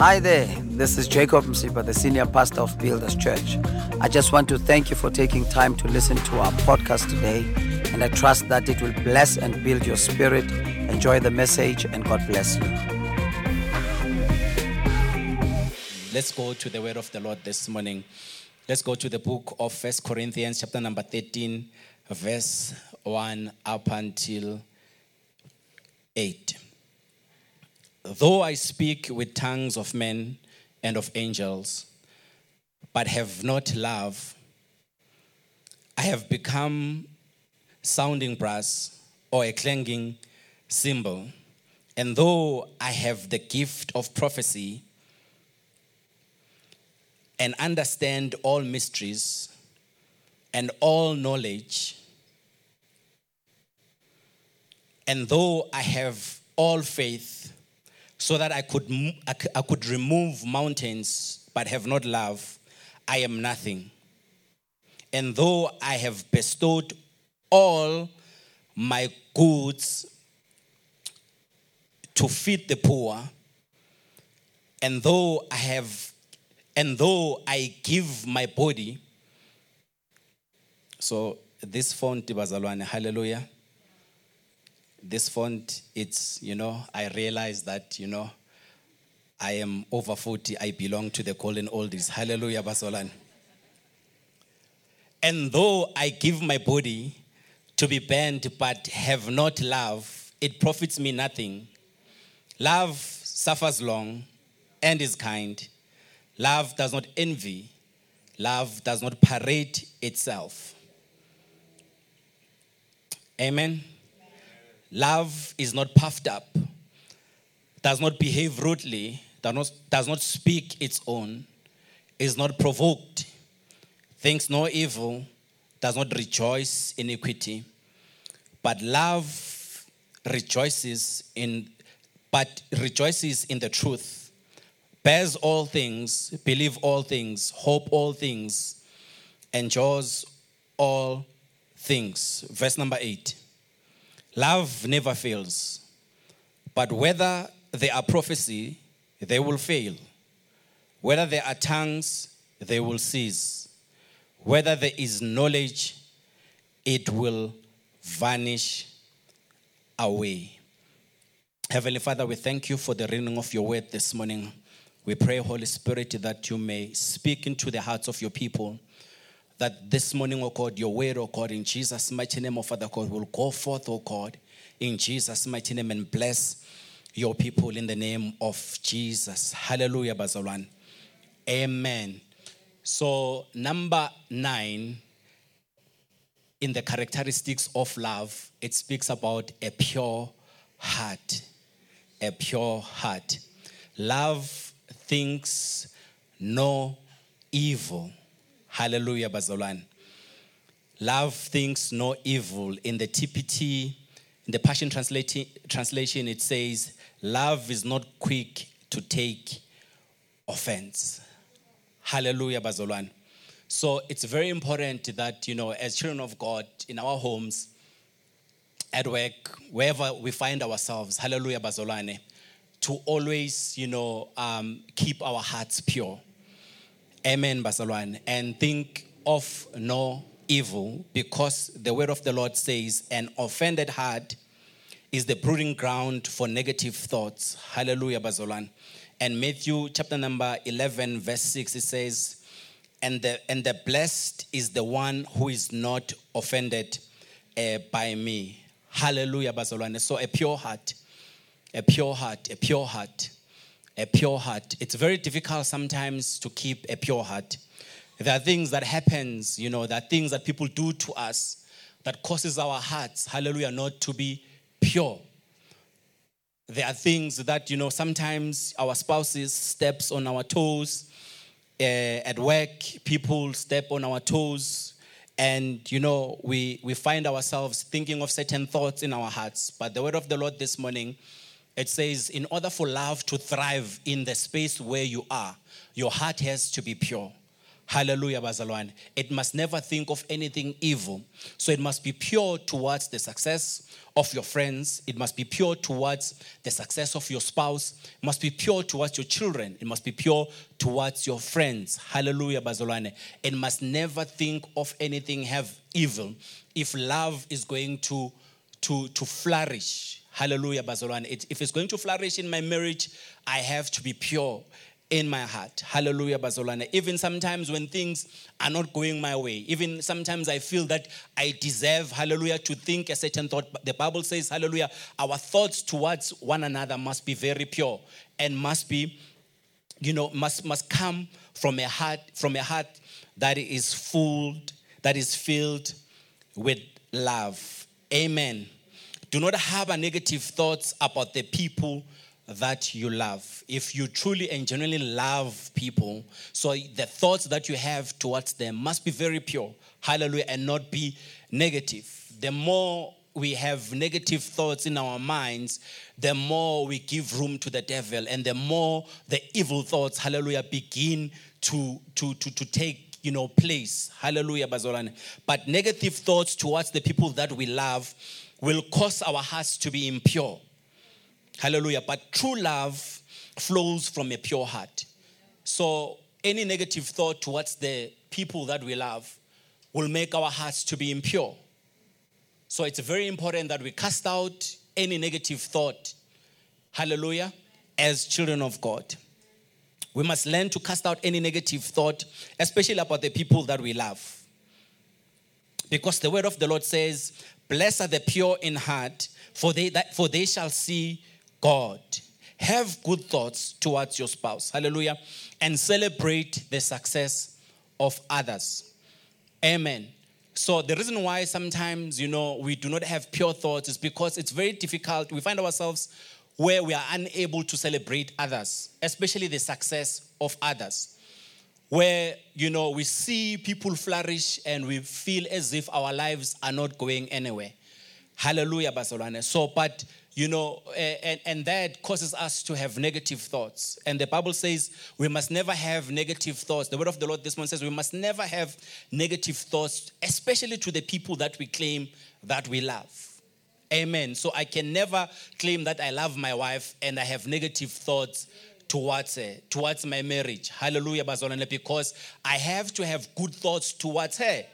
Hi there, this is Jacob Msipa, the Senior Pastor of Builders Church. I just want to thank you for taking time to listen to our podcast today, and I trust that it will bless and build your spirit. Enjoy the message, and God bless you. Let's go to the word of the Lord this morning. Let's go to the book of 1 Corinthians, chapter number 13, verse 1 up until 8. Though I speak with tongues of men and of angels, but have not love, I have become sounding brass or a clanging cymbal. And though I have the gift of prophecy and understand all mysteries and all knowledge, and though I have all faith, so that I could remove mountains, but have not love, I am nothing. And though I have bestowed all my goods to feed the poor, and though I give my body, so this font, Bazalwane, hallelujah. This font, it's, I realize that, I am over 40. I belong to the golden oldies. Hallelujah, Basolan. And though I give my body to be burned, but have not love, it profits me nothing. Love suffers long and is kind. Love does not envy. Love does not parade itself. Amen. Love is not puffed up, does not behave rudely, does not speak its own, is not provoked, thinks no evil, does not rejoice in iniquity, but rejoices in the truth, bears all things, believes all things, hopes all things, endures all things. Verse number 8. Love never fails, but whether there are prophecy, they will fail. Whether there are tongues, they will cease. Whether there is knowledge, it will vanish away. Heavenly Father, we thank you for the reading of your word this morning. We pray, Holy Spirit, that you may speak into the hearts of your people. That this morning, oh God, your word, oh God, in Jesus' mighty name, oh Father God, will go forth, oh God, in Jesus' mighty name, and bless your people in the name of Jesus. Hallelujah, Bazalan. Amen. So, number 9, in the characteristics of love, it speaks about a pure heart. A pure heart. Love thinks no evil. Hallelujah, Bazolan. Love thinks no evil. In the TPT, in the Passion Translation, it says, love is not quick to take offense. Hallelujah, Bazolan. So it's very important that, as children of God, in our homes, at work, wherever we find ourselves, hallelujah, Bazolane, to always, keep our hearts pure. Amen, Basalwan. And think of no evil, because the word of the Lord says, an offended heart is the brooding ground for negative thoughts. Hallelujah, Basalwan. And Matthew chapter number 11, verse 6, it says, and the blessed is the one who is not offended by me. Hallelujah, Basalwan. So a pure heart, a pure heart, a pure heart. A pure heart. It's very difficult sometimes to keep a pure heart. There are things that happens, there are things that people do to us that causes our hearts, hallelujah, not to be pure. There are things that, sometimes our spouses steps on our toes. At work, people step on our toes. And, we find ourselves thinking of certain thoughts in our hearts. But the word of the Lord this morning, it says, in order for love to thrive in the space where you are, your heart has to be pure. Hallelujah, bazalwane. It must never think of anything evil. So it must be pure towards the success of your friends. It must be pure towards the success of your spouse. It must be pure towards your children. It must be pure towards your friends. Hallelujah, bazalwane. It must never think of anything evil if love is going to flourish. Hallelujah, bazalwane. If it's going to flourish in my marriage, I have to be pure in my heart. Hallelujah, bazalwane. Even sometimes when things are not going my way, even sometimes I feel that I deserve, hallelujah, to think a certain thought. But the Bible says, hallelujah, our thoughts towards one another must be very pure and must be, must come from a heart that is filled with love. Amen. Do not harbor negative thoughts about the people that you love. If you truly and genuinely love people, so the thoughts that you have towards them must be very pure, hallelujah, and not be negative. The more we have negative thoughts in our minds, the more we give room to the devil, and the more the evil thoughts, hallelujah, begin to take place. Hallelujah, bazalwane. But negative thoughts towards the people that we love will cause our hearts to be impure. Hallelujah. But true love flows from a pure heart. So any negative thought towards the people that we love will make our hearts to be impure. So it's very important that we cast out any negative thought. Hallelujah. As children of God, we must learn to cast out any negative thought, especially about the people that we love. Because the word of the Lord says, "Blessed are the pure in heart, for they shall see God." Have good thoughts towards your spouse. Hallelujah. And celebrate the success of others. Amen. So the reason why sometimes, we do not have pure thoughts is because it's very difficult. We find ourselves where we are unable to celebrate others, especially the success of others. Where, we see people flourish and we feel as if our lives are not going anywhere. Hallelujah, bazalwane. So, but, and that causes us to have negative thoughts. And the Bible says we must never have negative thoughts. The word of the Lord this morning says we must never have negative thoughts, especially to the people that we claim that we love. Amen. So I can never claim that I love my wife and I have negative thoughts towards her, towards my marriage. Hallelujah, bazalwane, because I have to have good thoughts towards her.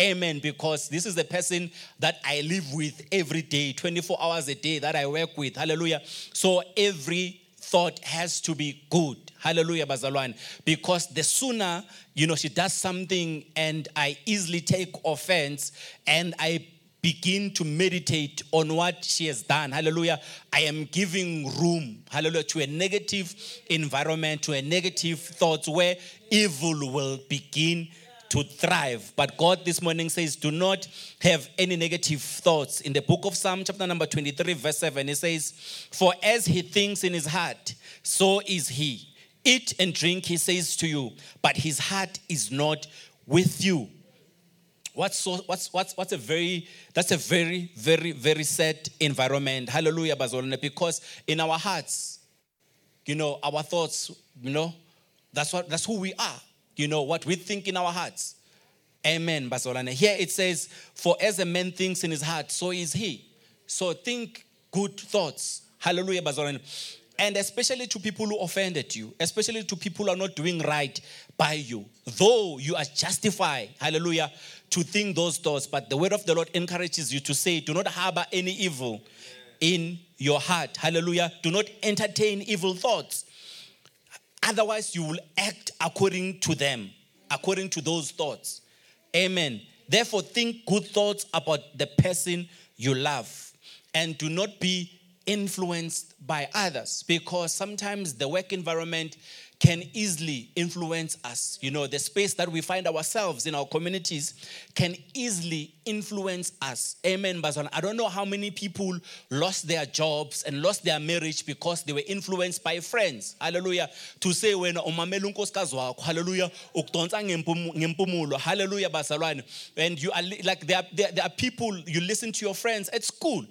Amen, because this is the person that I live with every day, 24 hours a day that I work with. Hallelujah. So every thought has to be good. Hallelujah, bazalwane. Because the sooner, she does something and I easily take offense and I begin to meditate on what she has done. Hallelujah. I am giving room, hallelujah, to a negative environment, to a negative thoughts where evil will begin to thrive. But God this morning says, do not have any negative thoughts. In the book of Psalm, chapter number 23, verse 7, it says, "For as he thinks in his heart, so is he. Eat and drink, he says to you, but his heart is not with you." That's a very, very, very sad environment. Hallelujah, bazalwane. Because in our hearts, our thoughts, that's who we are. What we think in our hearts. Amen, bazalwane. Here it says, "For as a man thinks in his heart, so is he." So think good thoughts. Hallelujah, bazalwane. And especially to people who offended you, especially to people who are not doing right by you, though you are justified, hallelujah, to think those thoughts. But the word of the Lord encourages you to say, do not harbor any evil in your heart. Hallelujah. Do not entertain evil thoughts. Otherwise, you will act according to them, according to those thoughts. Amen. Therefore, think good thoughts about the person you love and do not be influenced by others, because sometimes the work environment can easily influence us. The space that we find ourselves in, our communities, can easily influence us. Amen, bazalwane. I don't know how many people lost their jobs and lost their marriage because they were influenced by friends. Hallelujah. To say, wena umamela unkosikazi wakho, hallelujah, ukudonsa ngempumulo, hallelujah, bazalwane. And you are like, there are people, you listen to your friends at school.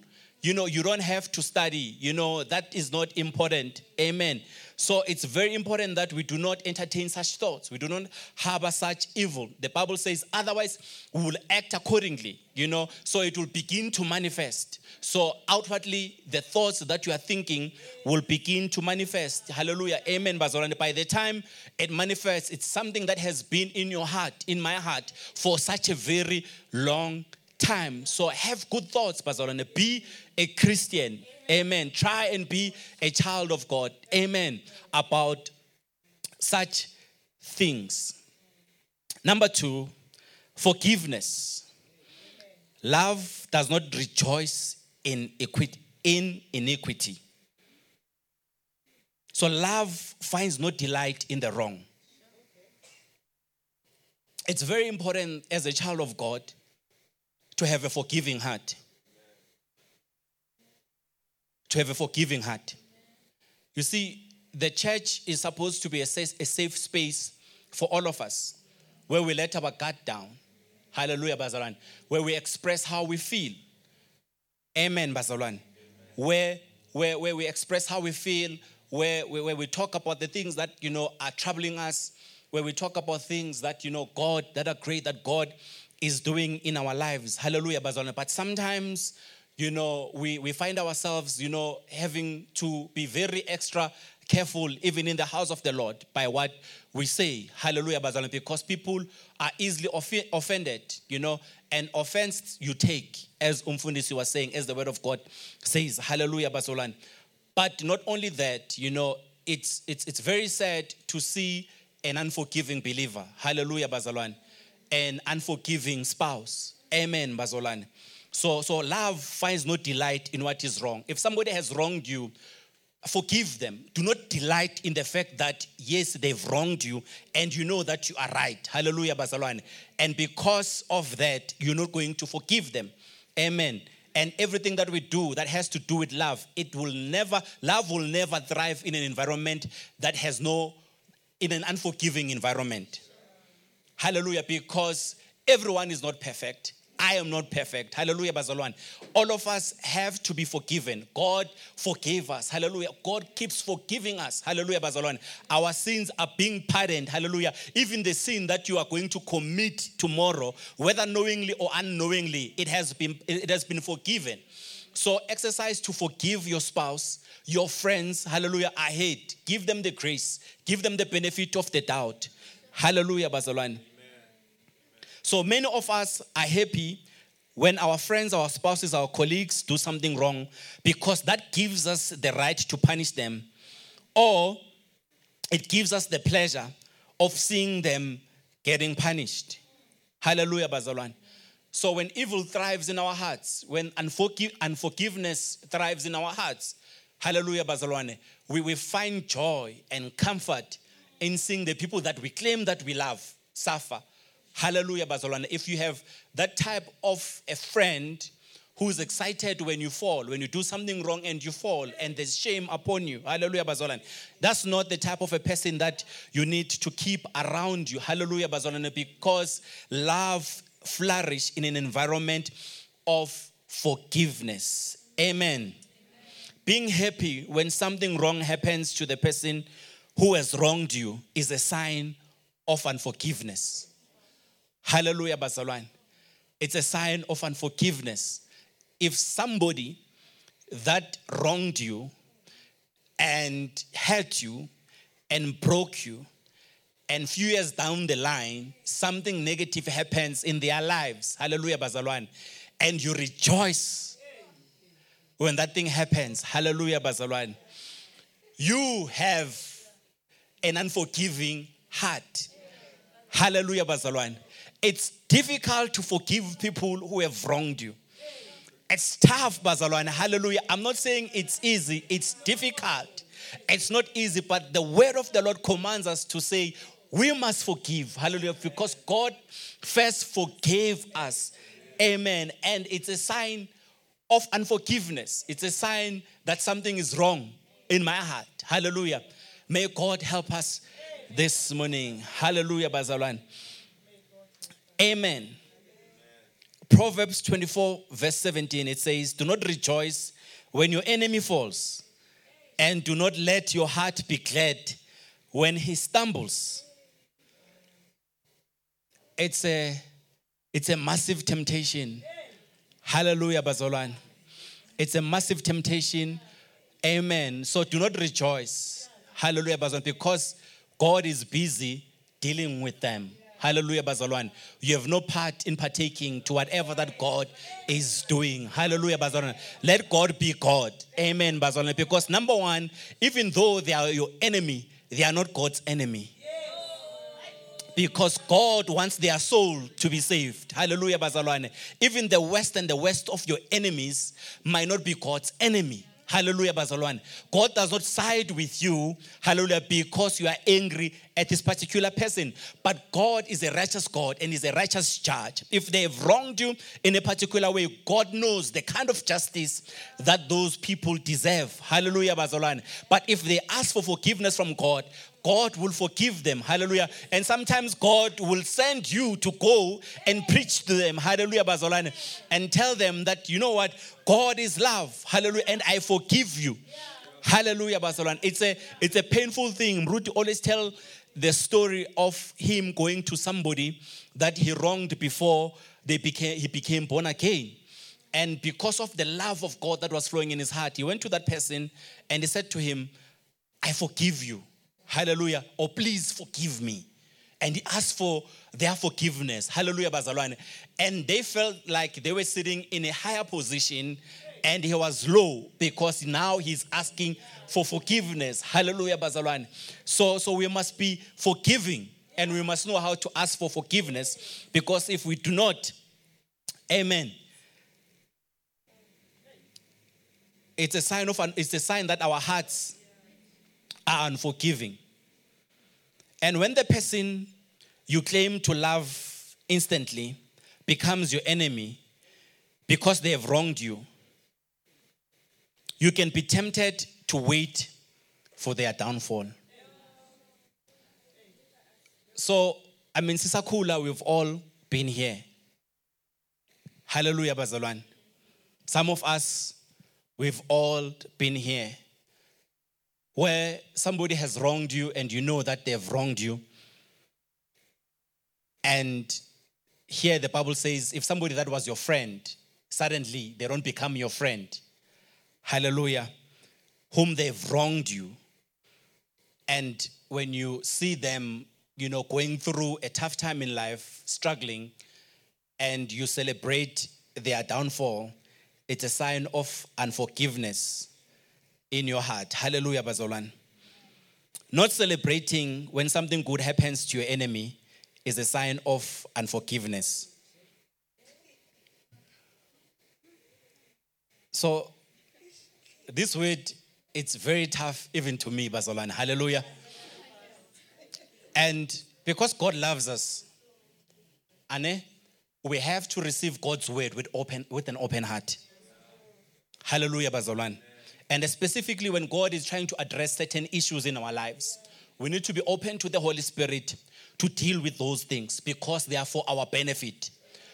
You know, you don't have to study. You know, that is not important. Amen. So it's very important that we do not entertain such thoughts. We do not harbor such evil. The Bible says otherwise we will act accordingly, you know. So it will begin to manifest. So outwardly the thoughts that you are thinking will begin to manifest. Hallelujah. Amen. And by the time it manifests, it's something that has been in your heart, in my heart, for such a very long time. So have good thoughts, Bazalwane. Be a Christian. Amen. Try and be a child of God. Amen. About such things. Number two, forgiveness. Love does not rejoice in iniquity. So love finds no delight in the wrong. It's very important as a child of God to have a forgiving heart. To have a forgiving heart. You see, the church is supposed to be a safe space for all of us, where we let our guard down. Hallelujah, Bazalwane. Where we express how we feel. Amen, Bazalwane. Where we express how we feel, where we talk about the things that, you know, are troubling us, where we talk about things that, you know, God, that are great, that God is doing in our lives. Hallelujah, Bazalwane. But sometimes, you know, we find ourselves, you know, having to be very extra careful, even in the house of the Lord, by what we say. Hallelujah, Bazalwane. Because people are easily offended, you know, and offense you take, as Umfundisi was saying, as the word of God says. Hallelujah, Bazalwane. But not only that, you know, it's very sad to see an unforgiving believer. Hallelujah, Bazalwane. An unforgiving spouse. Amen, Bazalwane. So love finds no delight in what is wrong. If somebody has wronged you, forgive them. Do not delight in the fact that, yes, they've wronged you, and you know that you are right. Hallelujah, Bazalwane. And because of that, you're not going to forgive them. Amen. And everything that we do that has to do with love, love will never thrive in an environment in an unforgiving environment. Hallelujah, because everyone is not perfect. I am not perfect. Hallelujah, Bazalwane. All of us have to be forgiven. God forgave us. Hallelujah. God keeps forgiving us. Hallelujah, Bazalwane. Our sins are being pardoned. Hallelujah. Even the sin that you are going to commit tomorrow, whether knowingly or unknowingly, it has been forgiven. So exercise to forgive your spouse, your friends, hallelujah, ahead. Give them the grace. Give them the benefit of the doubt. Hallelujah, Bazalwane. So many of us are happy when our friends, our spouses, our colleagues do something wrong, because that gives us the right to punish them, or it gives us the pleasure of seeing them getting punished. Hallelujah, Bazalwane. So when evil thrives in our hearts, when unforgiveness thrives in our hearts, hallelujah, Bazalwane, we will find joy and comfort in seeing the people that we claim that we love suffer. Hallelujah, Bazalwane. If you have that type of a friend who is excited when you fall, when you do something wrong and you fall, and there's shame upon you. Hallelujah, Bazalwane. That's not the type of a person that you need to keep around you. Hallelujah, Bazalwane. Because love flourishes in an environment of forgiveness. Amen. Being happy when something wrong happens to the person who has wronged you is a sign of unforgiveness. Hallelujah, Bazalwane. It's a sign of unforgiveness. If somebody that wronged you and hurt you and broke you, and few years down the line, something negative happens in their lives. Hallelujah, Bazalwane. And you rejoice when that thing happens. Hallelujah, Bazalwane. You have an unforgiving heart. Hallelujah, Bazalwane. It's difficult to forgive people who have wronged you. It's tough, Bazalwane. Hallelujah. I'm not saying it's easy. It's difficult. It's not easy, but the word of the Lord commands us to say, we must forgive. Hallelujah. Because God first forgave us. Amen. And it's a sign of unforgiveness. It's a sign that something is wrong in my heart. Hallelujah. May God help us this morning. Hallelujah, Bazalwane. Amen. Proverbs 24, verse 17, it says, "Do not rejoice when your enemy falls, and do not let your heart be glad when he stumbles." It's a massive temptation. Hallelujah, Bazalwane. It's a massive temptation. Amen. So do not rejoice. Hallelujah, Bazalwane. Because God is busy dealing with them. Hallelujah, Bazalwane. You have no part in partaking to whatever that God is doing. Hallelujah, Bazalwane. Let God be God. Amen, Bazalwane. Because number one, even though they are your enemy, they are not God's enemy. Because God wants their soul to be saved. Hallelujah, Bazalwane. Even the west and the west of your enemies might not be God's enemy. Hallelujah, Bazalwane. God does not side with you, hallelujah, because you are angry at this particular person. But God is a righteous God and is a righteous judge. If they have wronged you in a particular way, God knows the kind of justice that those people deserve. Hallelujah, Bazalwane. But if they ask for forgiveness from God, God will forgive them. Hallelujah. And sometimes God will send you to go and preach to them. Hallelujah, Bazalwane. And tell them that, you know what? God is love. Hallelujah. And I forgive you. Hallelujah, Bazalwane. It's a painful thing. Ruth always tell the story of him going to somebody that he wronged before he became born again. And because of the love of God that was flowing in his heart, he went to that person and he said to him, "I forgive you." Hallelujah. "Oh, please forgive me." And he asked for their forgiveness. Hallelujah, Bazalwane. And they felt like they were sitting in a higher position and he was low because now he's asking for forgiveness. Hallelujah, Bazalwane. So we must be forgiving and we must know how to ask for forgiveness, because if we do not, amen, it's a sign that our hearts are unforgiving. And when the person you claim to love instantly becomes your enemy because they have wronged you, you can be tempted to wait for their downfall. So, Sisakula, we've all been here. Hallelujah, Bazalwane. Some of us, we've all been here, where somebody has wronged you and you know that they've wronged you. And here the Bible says, if somebody that was your friend, suddenly they don't become your friend. Hallelujah. Whom they've wronged you. And when you see them, going through a tough time in life, struggling, and you celebrate their downfall, it's a sign of unforgiveness in your heart. Hallelujah, Bazalwane. Not celebrating when something good happens to your enemy is a sign of unforgiveness. So, this word, it's very tough even to me, Bazalwane. Hallelujah. And because God loves us, we have to receive God's word with an open heart. Hallelujah, Bazalwane. And specifically when God is trying to address certain issues in our lives, we need to be open to the Holy Spirit to deal with those things, because they are for our benefit.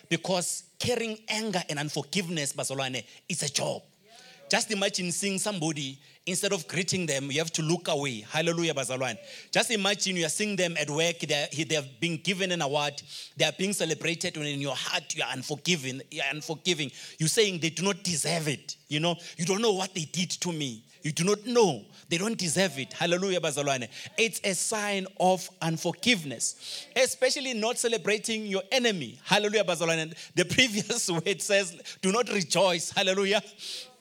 Because carrying anger and unforgiveness, Bazalwane, is a job. Just imagine seeing somebody, instead of greeting them, you have to look away. Hallelujah, Bazalwane. Just imagine you are seeing them at work, they have been given an award, they are being celebrated, when in your heart you are unforgiving. You're saying they do not deserve it. You don't know what they did to me. You do not know. They don't deserve it. Hallelujah, Bazalwane. It's a sign of unforgiveness. Especially not celebrating your enemy. Hallelujah, Bazalwane. The previous word says, do not rejoice. Hallelujah.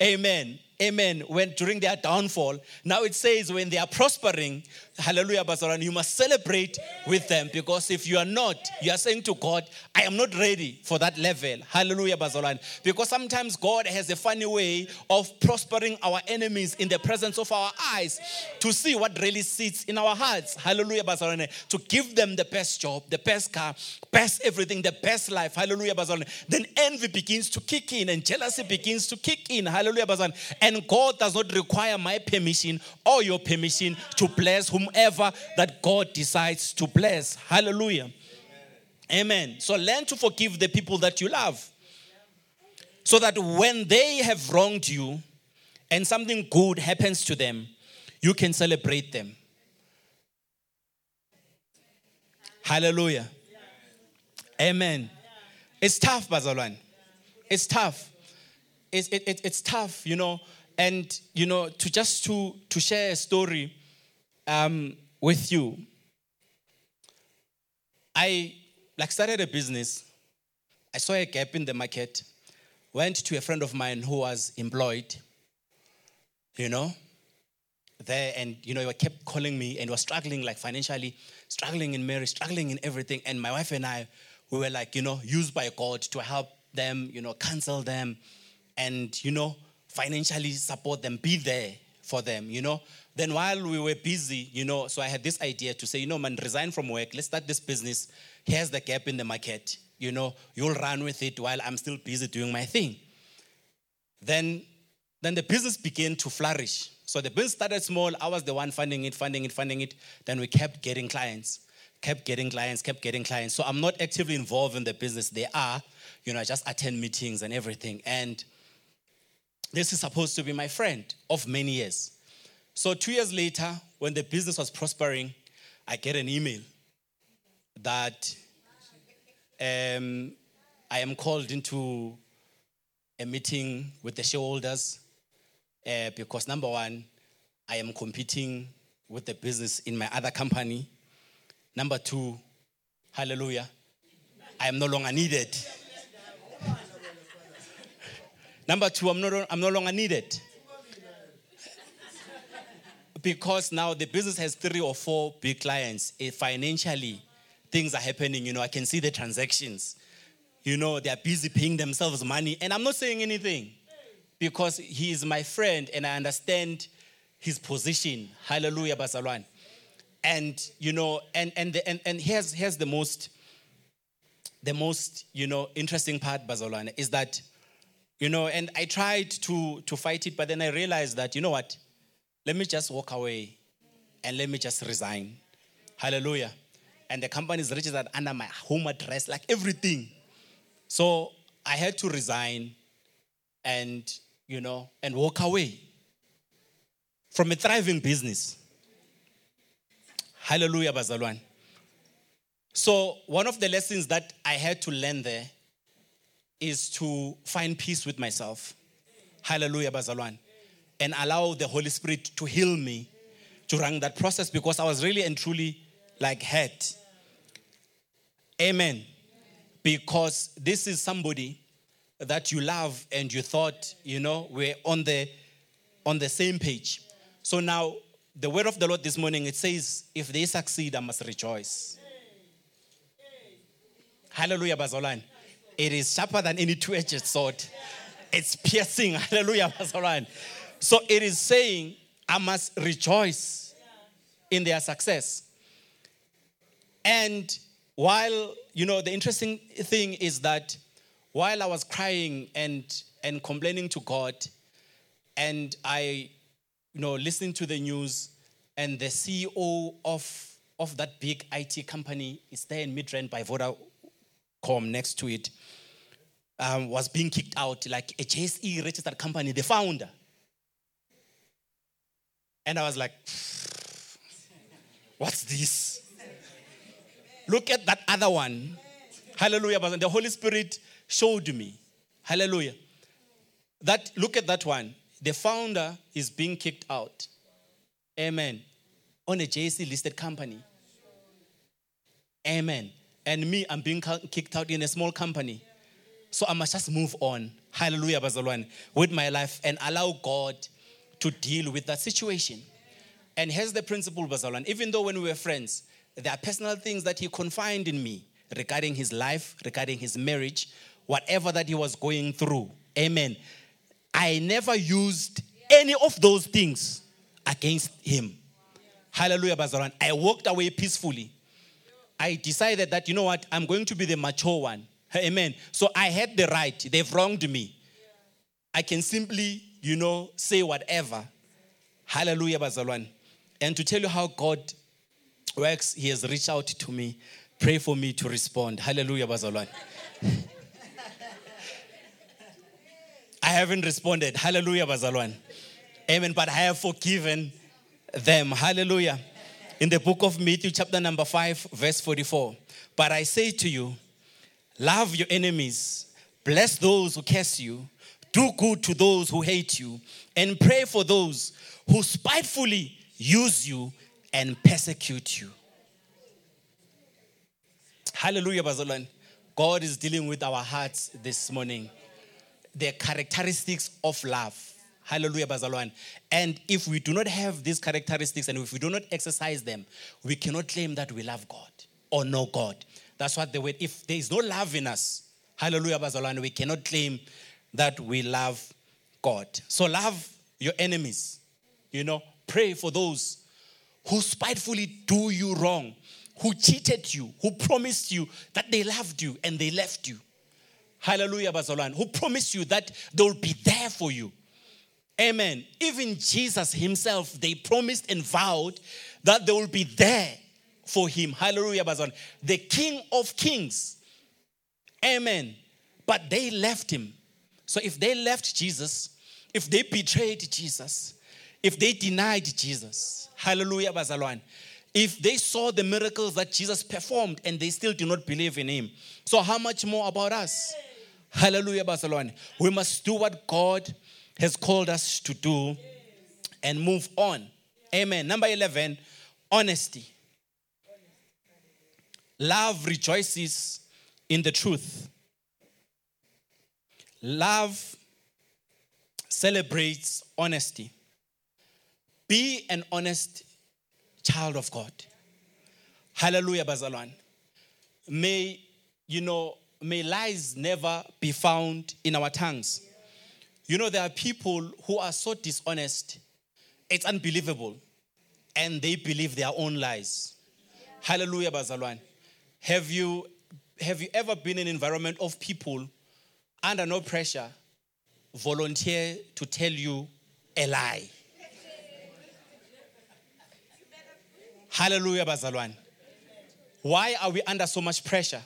Amen. Amen. During their downfall. Now it says when they are prospering, hallelujah, Bazalwane, you must celebrate with them. Because if you are not, you are saying to God, I am not ready for that level. Hallelujah, Bazalwane. Because sometimes God has a funny way of prospering our enemies in the presence of our eyes to see what really sits in our hearts. Hallelujah, Bazalwane. To give them the best job, the best car, best everything, the best life. Hallelujah, Bazalwane. Then envy begins to kick in and jealousy begins to kick in. Hallelujah, Bazalwane. And God does not require my permission or your permission to bless whomever that God decides to bless. Hallelujah. Amen. So learn to forgive the people that you love. so that when they have wronged you and something good happens to them, you can celebrate them. Hallelujah. Amen. It's tough, Bazalwane. It's tough. It's tough, you know. And, you know, to share a story with you. I started a business. I saw a gap in the market. Went to a friend of mine who was employed, you know, there. And, you know, he kept calling me and was struggling financially, struggling in marriage, struggling in everything. And my wife and I, we were used by God to help them, counsel them and, financially support them, be there for them, Then while we were busy, so I had this idea to say, man, resign from work. Let's start this business. Here's the gap in the market. You'll run with it while I'm still busy doing my thing. Then the business began to flourish. So the business started small. I was the one funding it. Then we kept getting clients. So I'm not actively involved in the business. They are, I just attend meetings and everything. And this is supposed to be my friend of many years. So 2 years later, when the business was prospering, I get an email that I am called into a meeting with the shareholders because, number one, I am competing with the business in my other company. Number two, hallelujah, I am no longer needed. Number two, I'm no longer needed. Because now the business has 3 or 4 big clients. Financially, things are happening. I can see the transactions. They are busy paying themselves money. And I'm not saying anything because he is my friend and I understand his position. Hallelujah, Bazalwane. And, and here's the most, interesting part, Bazalwane, is that and I tried to fight it, but then I realized that, what? Let me just walk away and let me just resign. Hallelujah. And the company is registered under my home address, everything. So I had to resign and, and walk away from a thriving business. Hallelujah, Bazalwane. So one of the lessons that I had to learn there is to find peace with myself. Hallelujah, Bazalwane. And allow the Holy Spirit to heal me, to run that process, because I was really and truly hurt. Amen. Because this is somebody that you love and you thought, we're on the same page. So now, the word of the Lord this morning, it says, if they succeed, I must rejoice. Hallelujah, Bazalwane. It is sharper than any two-edged sword. It's piercing. Hallelujah, Bazalwane. So it is saying, I must rejoice in their success. And while, the interesting thing is that while I was crying and complaining to God, and I, listening to the news, and the CEO of that big IT company is there in Midrand by Vodafone, next to it, was being kicked out a JSE registered company, the founder. And I was like, what's this? Look at that other one. Hallelujah. But the Holy Spirit showed me. Hallelujah. Look at that one. The founder is being kicked out. Amen. On a JSE listed company. Amen. And me, I'm being kicked out in a small company. So I must just move on. Hallelujah, Bazalwane, with my life and allow God to deal with that situation. And here's the principle, Bazalwane. Even though when we were friends, there are personal things that he confided in me regarding his life, regarding his marriage, whatever that he was going through. Amen. I never used any of those things against him. Hallelujah, Bazalwane. I walked away peacefully. I decided that, I'm going to be the mature one. Amen. So I had the right. They've wronged me. I can simply, say whatever. Hallelujah, Bazalwane. And to tell you how God works, he has reached out to me. Pray for me to respond. Hallelujah, Bazalwane. haven't responded. Hallelujah, bazalwane. Amen. But I have forgiven them. Hallelujah. In the book of Matthew, chapter number 5, verse 44. But I say to you, love your enemies, bless those who curse you, do good to those who hate you, and pray for those who spitefully use you and persecute you. Hallelujah, bazalwane. God is dealing with our hearts this morning. The characteristics of love. Hallelujah, bazalwane. And if we do not have these characteristics and if we do not exercise them, we cannot claim that we love God or know God. That's what the word, if there is no love in us, hallelujah, bazalwane, we cannot claim that we love God. So love your enemies. You know, pray for those who spitefully do you wrong, who cheated you, who promised you that they loved you and they left you. Hallelujah, bazalwane. Who promised you that they will be there for you. Amen. Even Jesus himself, they promised and vowed that they will be there for him. Hallelujah, bazalwane. The King of Kings. Amen. But they left him. So if they left Jesus, if they betrayed Jesus, if they denied Jesus, hallelujah, bazalwane. If they saw the miracles that Jesus performed and they still do not believe in him. So how much more about us? Hallelujah, bazalwane. We must do what God has called us to do and move on. Amen. Number 11, honesty. Love rejoices in the truth. Love celebrates honesty. Be an honest child of God. Hallelujah, bazalwane. May lies never be found in our tongues. You know, there are people who are so dishonest, it's unbelievable. And they believe their own lies. Yeah. Hallelujah, bazalwane. Have you ever been in an environment of people under no pressure, volunteer to tell you a lie? Hallelujah, bazalwane. Why are we under so much pressure?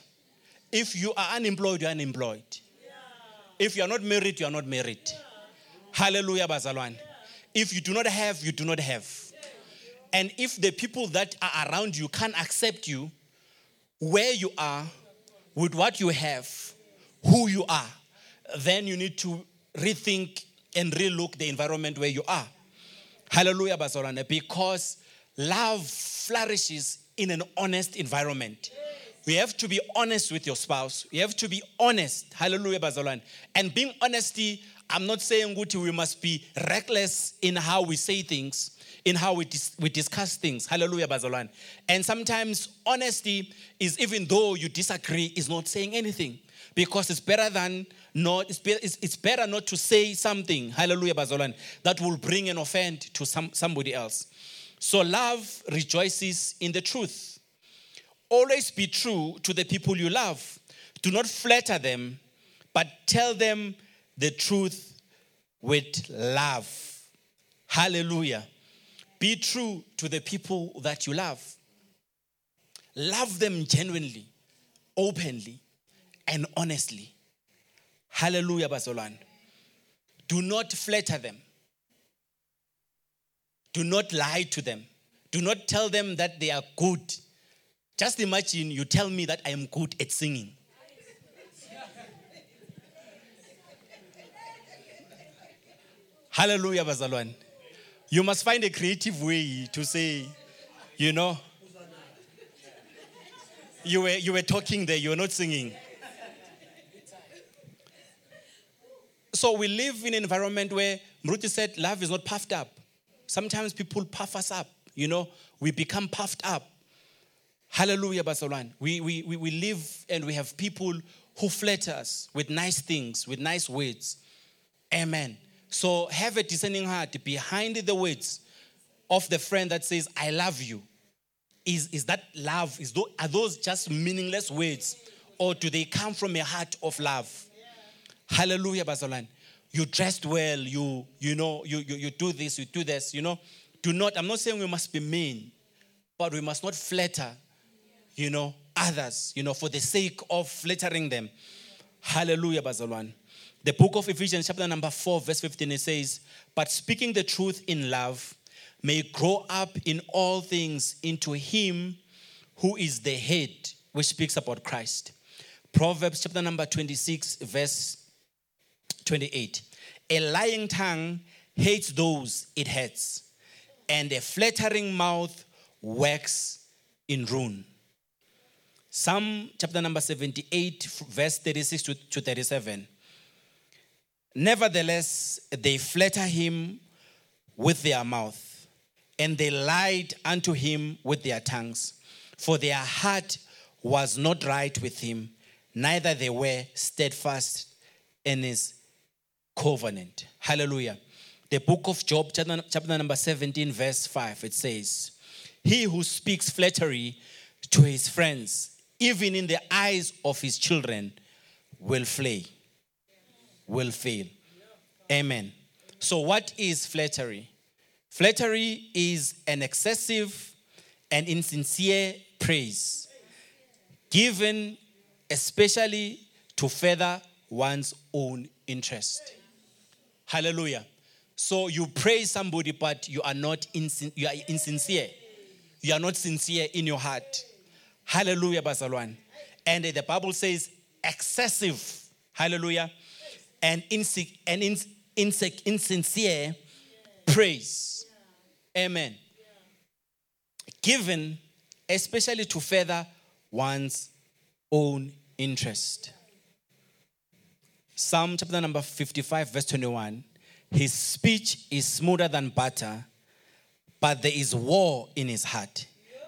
If you are unemployed, you are unemployed. If you are not married, you are not married. Hallelujah, bazalwane. If you do not have, you do not have. And if the people that are around you can't accept you, where you are, with what you have, who you are, then you need to rethink and relook the environment where you are. Hallelujah, bazalwane. Because love flourishes in an honest environment. You have to be honest with your spouse. You have to be honest. Hallelujah, bazalwane. And being honesty, I'm not saying we must be reckless in how we say things, in how we discuss things. Hallelujah, bazalwane. And sometimes honesty is, even though you disagree, is not saying anything. Because it's better not to say something, hallelujah, bazalwane, that will bring an offense to somebody else. So love rejoices in the truth. Always be true to the people you love. Do not flatter them, but tell them the truth with love. Hallelujah. Be true to the people that you love. Love them genuinely, openly, and honestly. Hallelujah, bazalwane. Do not flatter them. Do not lie to them. Do not tell them that they are good. Just imagine you tell me that I am good at singing. Hallelujah, bazalwane. You must find a creative way to say, you were talking there, you were not singing. So we live in an environment where Mruti said love is not puffed up. Sometimes people puff us up, we become puffed up. Hallelujah, bazalwane. We live and we have people who flatter us with nice things, with nice words. Amen. So have a discerning heart behind the words of the friend that says, I love you. Is that love? Are those just meaningless words? Or do they come from a heart of love? Yeah. Hallelujah, bazalwane. You dressed well, you do this, you do this, I'm not saying we must be mean, but we must not flatter, others, for the sake of flattering them. Hallelujah, bazalwane. The book of Ephesians, chapter number 4, verse 15, it says, "But speaking the truth in love may grow up in all things into him who is the head," which speaks about Christ. Proverbs chapter number 26, verse 28. "A lying tongue hates those it hurts, and a flattering mouth works in ruin." Psalm chapter number 78, verse 36 to 37. "Nevertheless, they flatter him with their mouth, and they lied unto him with their tongues. For their heart was not right with him, neither they were steadfast in his covenant." Hallelujah. The book of Job, chapter number 17, verse 5, it says, "He who speaks flattery to his friends, even in the eyes of his children, will fail." Amen. So what is flattery? Flattery is an excessive and insincere praise given especially to further one's own interest. Hallelujah. So you praise somebody, but you are insincere. You are not sincere in your heart. Hallelujah, Bazalwan. And the Bible says excessive. Hallelujah. And insincere praise. Amen. Given especially to further one's own interest. Psalm chapter number 55, verse 21. "His speech is smoother than butter, but there is war in his heart.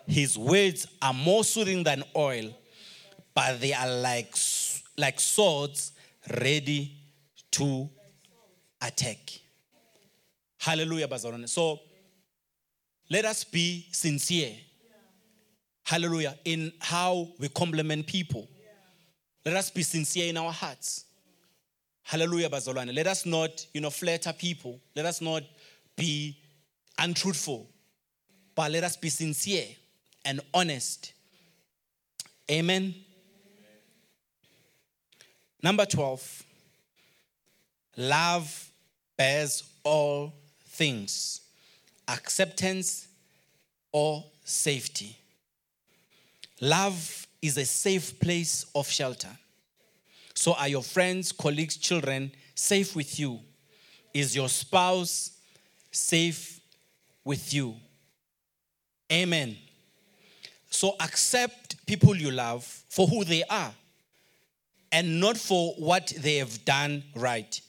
His words are more soothing than oil, but they are like swords ready to attack." Hallelujah, Bazalwane. So let us be sincere. Hallelujah. In how we compliment people. Let us be sincere in our hearts. Hallelujah, Bazalwane. Let us not, flatter people. Let us not be untruthful. But let us be sincere and honest. Amen. Number 12. Love bears all things, acceptance or safety. Love is a safe place of shelter. So are your friends, colleagues, children safe with you? Is your spouse safe with you? Amen. So accept people you love for who they are and not for what they have done right.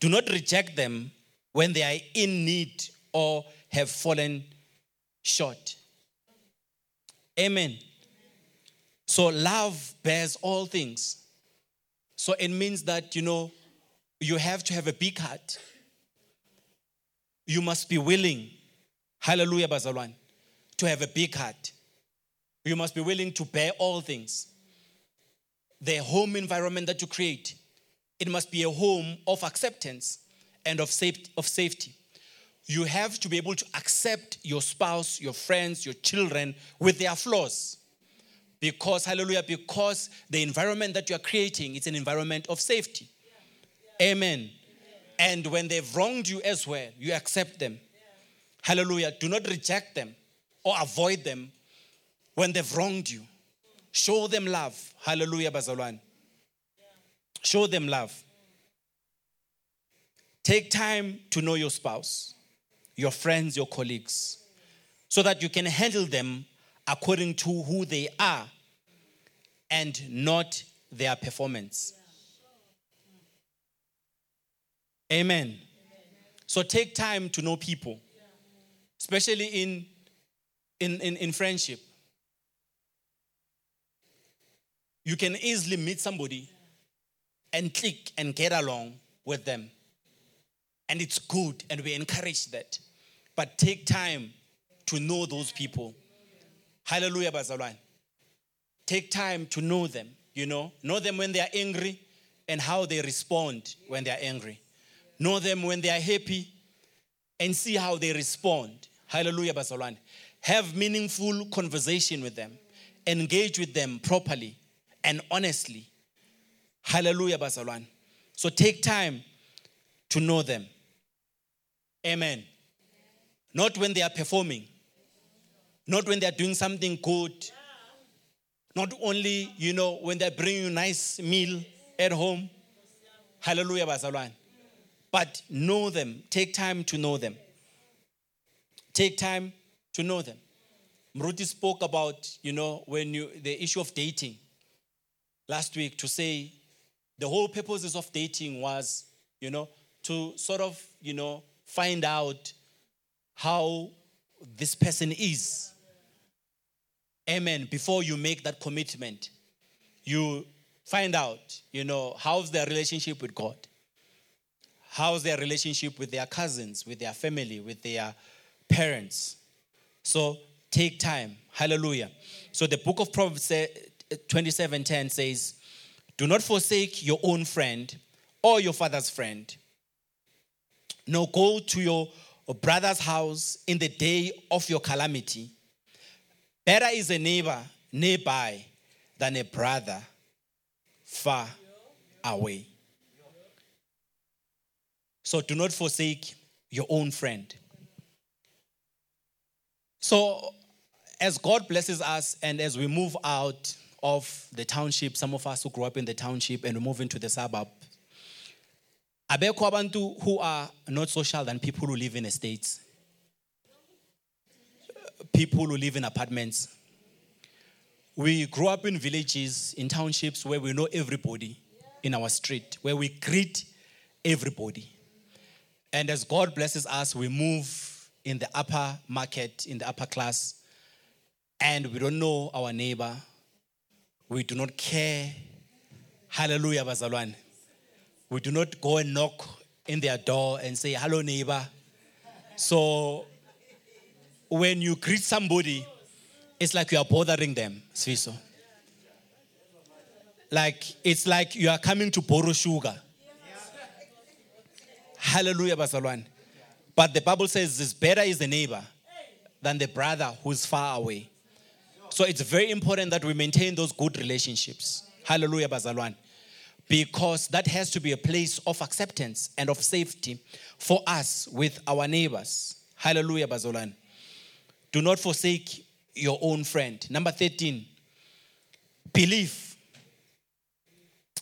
Do not reject them when they are in need or have fallen short. Amen. So love bears all things. So it means that, you have to have a big heart. You must be willing, hallelujah, Bazalwane, to have a big heart. You must be willing to bear all things. The home environment that you create, it must be a home of acceptance and of safety. You have to be able to accept your spouse, your friends, your children with their flaws. Because the environment that you are creating, it's an environment of safety. Yeah. Yeah. Amen. Amen. And when they've wronged you as well, you accept them. Yeah. Hallelujah. Do not reject them or avoid them when they've wronged you. Show them love. Hallelujah, Bazalwane. Yeah. Show them love. Take time to know your spouse, your friends, your colleagues, so that you can handle them according to who they are and not their performance. Amen. So take time to know people, especially in friendship. You can easily meet somebody and click and get along with them. And it's good, and we encourage that. But take time to know those people. Hallelujah, Bazalwane. Take time to know them, Know them when they are angry and how they respond when they are angry. Know them when they are happy and see how they respond. Hallelujah, Bazalwane. Have meaningful conversation with them. Engage with them properly and honestly. Hallelujah, Bazalwane. So take time to know them. Amen. Not when they are performing. Not when they are doing something good. Not only, when they bring you a nice meal at home. Hallelujah, bazalwane. But know them. Take time to know them. Take time to know them. Mruti spoke about, the issue of dating last week, to say the whole purposes of dating was, to sort of, find out how this person is. Amen. Before you make that commitment, you find out, how's their relationship with God? How's their relationship with their cousins, with their family, with their parents? So take time. Hallelujah. So the book of Proverbs 27:10 says, do not forsake your own friend or your father's friend. No, go to your brother's house in the day of your calamity. Better is a neighbor nearby than a brother far away. So do not forsake your own friend. So as God blesses us and as we move out of the township, some of us who grew up in the township and we move into the suburb, abekho abantu who are not social than people who live in estates, people who live in apartments. We grew up in villages, in townships where we know everybody in our street, where we greet everybody. And as God blesses us, we move in the upper market, in the upper class, and we don't know our neighbor. We do not care. Hallelujah, bazalwane. We do not go and knock in their door and say, hello, neighbor. So when you greet somebody, it's like you are bothering them, Sviso. It's like you are coming to borrow sugar. Hallelujah, bazalwane. But the Bible says it's better is the neighbor than the brother who's far away. So it's very important that we maintain those good relationships. Hallelujah, bazalwane. Because that has to be a place of acceptance and of safety for us with our neighbors. Hallelujah, bazalwane. Do not forsake your own friend. Number 13, believe.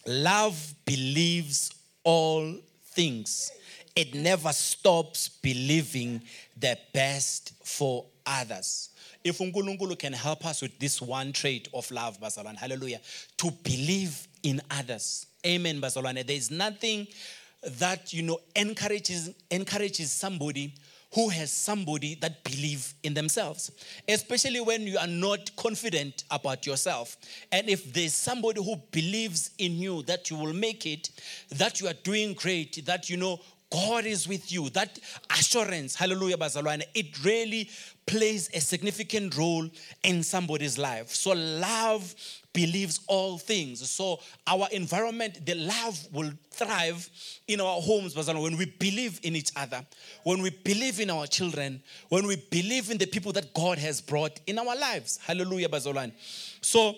Love believes all things. It never stops believing the best for others. If uNkulunkulu can help us with this one trait of love, bazalwane, hallelujah, to believe in others. Amen, bazalwane. There is nothing that, encourages somebody who has somebody that believe in themselves, especially when you are not confident about yourself. And if there's somebody who believes in you, that you will make it, that you are doing great, that, God is with you. That assurance, hallelujah, bazalwane, it really plays a significant role in somebody's life. So love believes all things. So our environment, the love will thrive in our homes, bazalwane, when we believe in each other, when we believe in our children, when we believe in the people that God has brought in our lives. Hallelujah, bazalwane. So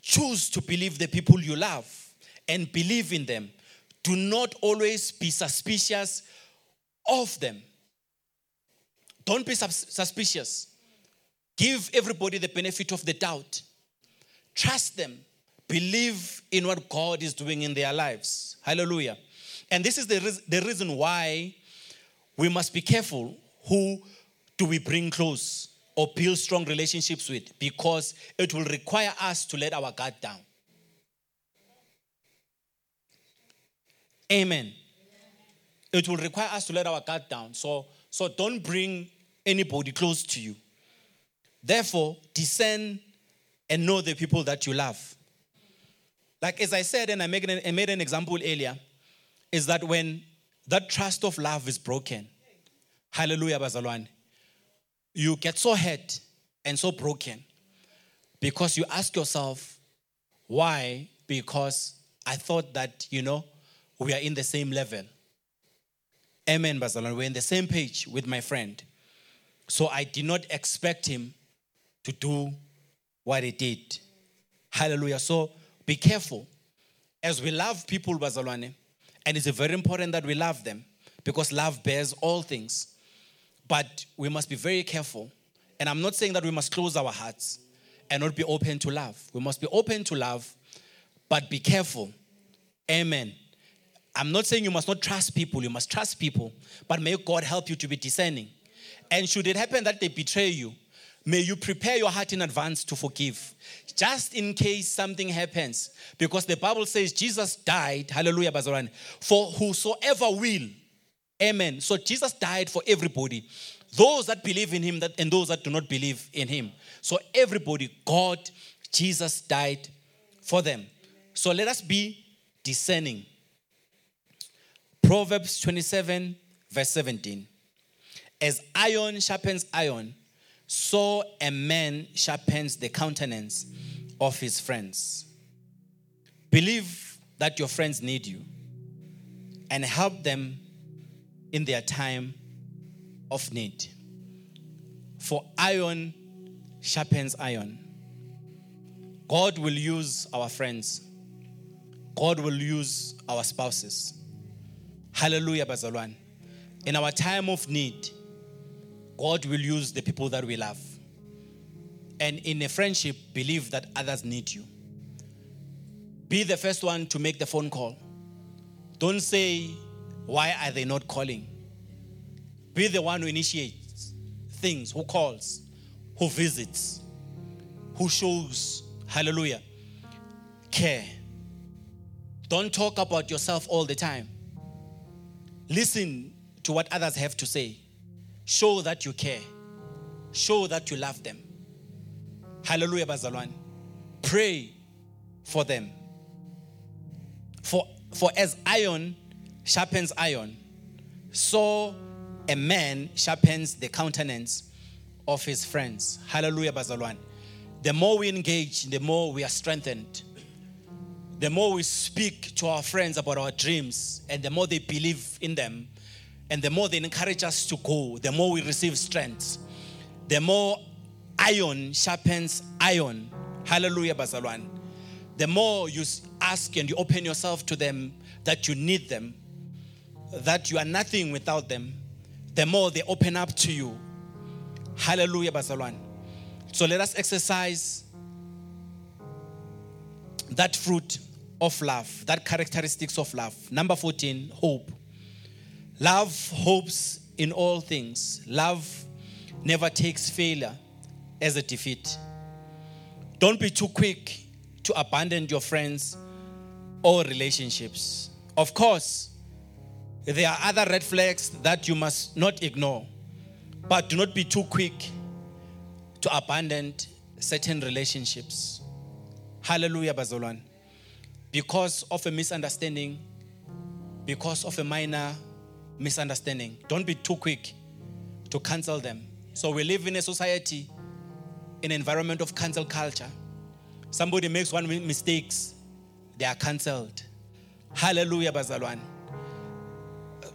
choose to believe the people you love and believe in them. Do not always be suspicious of them. Don't be suspicious. Give everybody the benefit of the doubt. Trust them. Believe in what God is doing in their lives. Hallelujah. And this is the reason why we must be careful who do we bring close or build strong relationships with, because it will require us to let our guard down. Amen. It will require us to let our guard down. So don't bring anybody close to you. Therefore, discern and know the people that you love. Like as I said, and I made an example earlier, is that when that trust of love is broken, hallelujah, bazalwane, you get so hurt and so broken because you ask yourself, why? Because I thought that, we are in the same level. Amen, bazalwane. We're in the same page with my friend. So I did not expect him to do what he did. Hallelujah. So be careful. As we love people, bazalwane, And it's very important that we love them, because love bears all things. But we must be very careful. And I'm not saying that we must close our hearts and not be open to love. We must be open to love, but be careful. Amen. I'm not saying you must not trust people. You must trust people. But may God help you to be discerning. And should it happen that they betray you, may you prepare your heart in advance to forgive, just in case something happens. Because the Bible says Jesus died, hallelujah, Bazarani, for whosoever will. Amen. So Jesus died for everybody, those that believe in him and those that do not believe in him. So everybody, God, Jesus died for them. So let us be discerning. Proverbs 27, verse 17. As iron sharpens iron, so a man sharpens the countenance of his friends. Believe that your friends need you and help them in their time of need. For iron sharpens iron. God will use our friends. God will use our spouses. Hallelujah, Bazalwan. In our time of need, God will use the people that we love. And in a friendship, believe that others need you. Be the first one to make the phone call. Don't say, why are they not calling? Be the one who initiates things, who calls, who visits, who shows, hallelujah, care. Don't talk about yourself all the time. Listen to what others have to say. Show that you care. Show that you love them. Hallelujah, Bazalwan. Pray for them. For as iron sharpens iron, so a man sharpens the countenance of his friends. Hallelujah, Bazalwan. The more we engage, the more we are strengthened. The more we speak to our friends about our dreams, and the more they believe in them, and the more they encourage us to go, the more we receive strength. The more iron sharpens iron. Hallelujah, Bazalwan. The more you ask and you open yourself to them, that you need them, that you are nothing without them, the more they open up to you. Hallelujah, Bazalwan. So let us exercise that fruit of love, that characteristics of love. Number 14, hope. Love hopes in all things. Love never takes failure as a defeat. Don't be too quick to abandon your friends or relationships. Of course, there are other red flags that you must not ignore, but do not be too quick to abandon certain relationships. Hallelujah, Bazalwan. Because of a misunderstanding, because of a minor misunderstanding, don't be too quick to cancel them. So we live in a society, in an environment of cancel culture. Somebody makes one mistakes, they are cancelled. Hallelujah, Bazalwan.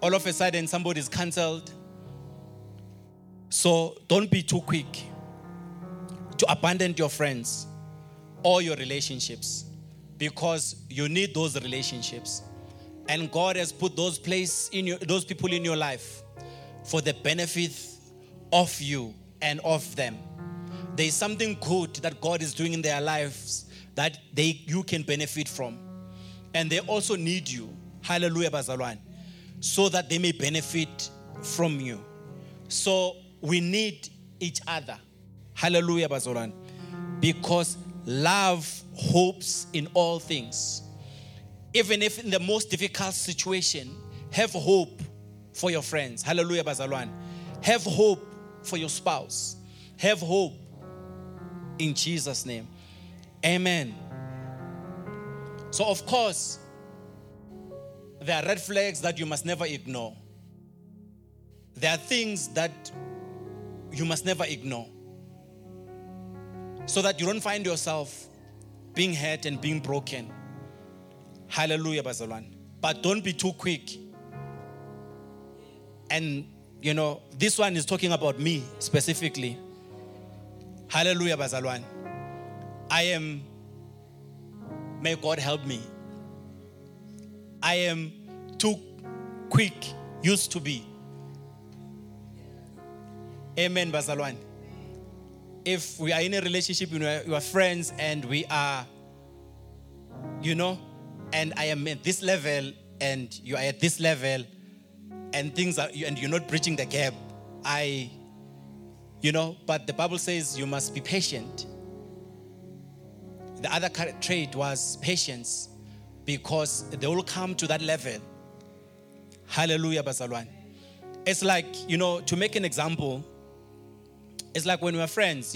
All of a sudden, somebody is cancelled. So don't be too quick to abandon your friends or your relationships, because you need those relationships. And God has put those people in your life for the benefit of you and of them. There is something good that God is doing in their lives that you can benefit from. And they also need you. Hallelujah, Bazalwan. So that they may benefit from you. So we need each other. Hallelujah, Bazalwan. Because love hopes in all things. Even if in the most difficult situation, have hope for your friends. Hallelujah, Bazalwan. Have hope for your spouse. Have hope in Jesus' name. Amen. So, of course, there are red flags that you must never ignore. There are things that you must never ignore, so that you don't find yourself being hurt and being broken. Hallelujah, Bazalwan. But don't be too quick. And, this one is talking about me specifically. Hallelujah, Bazalwan. may God help me. I am too quick used to be. Amen, Bazalwane. If we are in a relationship, you are friends, and we are, and I am at this level, and you are at this level, and you're not bridging the gap. But the Bible says you must be patient. The other trait was patience, because they will come to that level. Hallelujah, Bazalwane. It's like, to make an example, it's like when we are friends,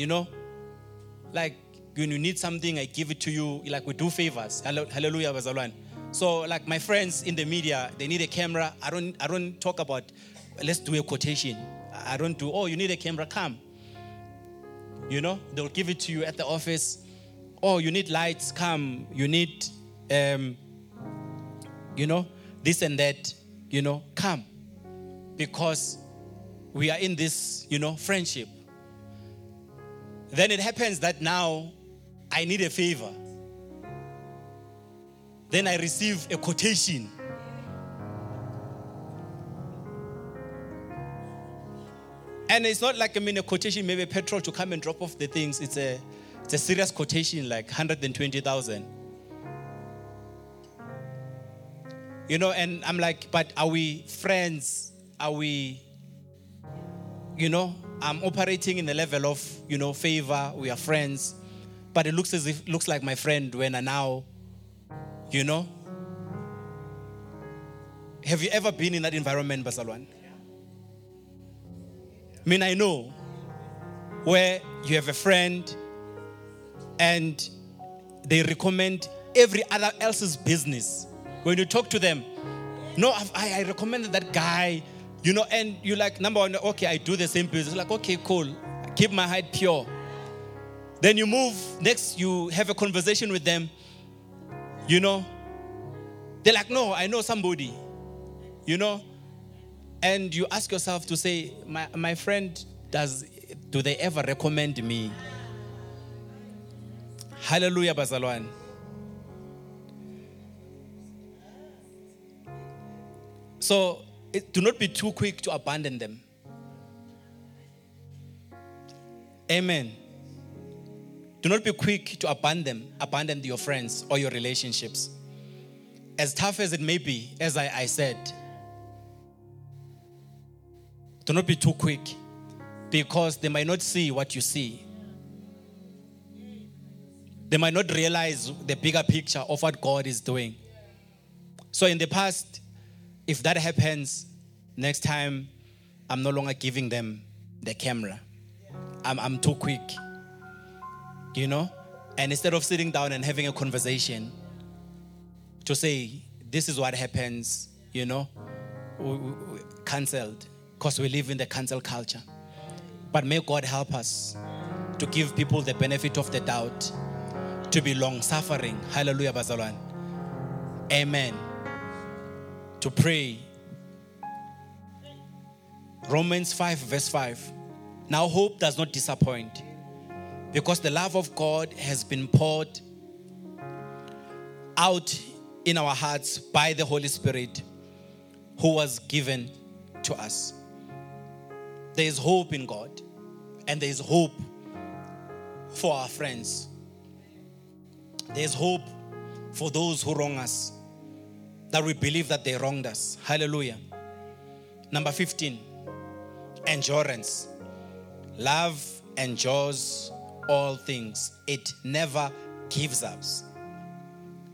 like when you need something, I give it to you, like we do favors. Hallelujah, Bazalwane. So like my friends in the media, they need a camera. I don't talk about, let's do a quotation. I don't do, oh, you need a camera, come. They'll give it to you at the office. Oh, you need lights, come. You need, this and that, come. Because we are in this, friendship. Then it happens that now I need a favor. Then I receive a quotation. And it's not like a quotation, maybe petrol to come and drop off the things. It's a serious quotation, like 120,000. And I'm like, but are we friends? Are we, I'm operating in the level of, favor. We are friends. But it looks as if, looks like my friend when I now, Have you ever been in that environment, Bazalwane? I know where you have a friend and they recommend every other else's business. When you talk to them, no, I recommended that guy, and you're like, number one, okay, I do the same business. Like, okay, cool. I keep my heart pure. Then you move. Next, you have a conversation with them. They're like, no, I know somebody, And you ask yourself to say, my friend, do they ever recommend me? Hallelujah, Bazalwane. So do not be too quick to abandon them. Amen. Do not be quick to abandon your friends or your relationships. As tough as it may be, as I said, do not be too quick, because they might not see what you see. They might not realize the bigger picture of what God is doing. So in the past, if that happens, next time I'm no longer giving them the camera. I'm too quick, And instead of sitting down and having a conversation to say, this is what happens, we cancelled. Because we live in the cancel culture. But may God help us to give people the benefit of the doubt, to be long-suffering. Hallelujah, Bazalwane. Amen. To pray. Romans 5 verse 5. Now hope does not disappoint, because the love of God has been poured out in our hearts by the Holy Spirit who was given to us. There is hope in God, and there is hope for our friends. There is hope for those who wrong us, that we believe that they wronged us. Hallelujah. Number 15, endurance. Love endures all things. It never gives up.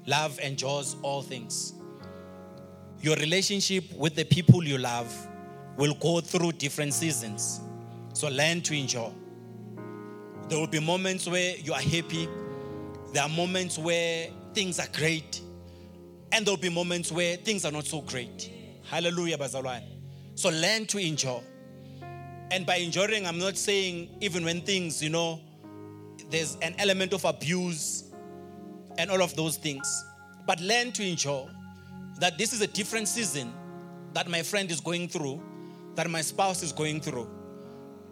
Love endures all things. Your relationship with the people you love will go through different seasons. So learn to endure. There will be moments where you are happy. There are moments where things are great. And there will be moments where things are not so great. Hallelujah, Bazalwane. So learn to endure. And by enduring, I'm not saying even when things, there's an element of abuse and all of those things. But learn to endure that this is a different season that my friend is going through, that my spouse is going through,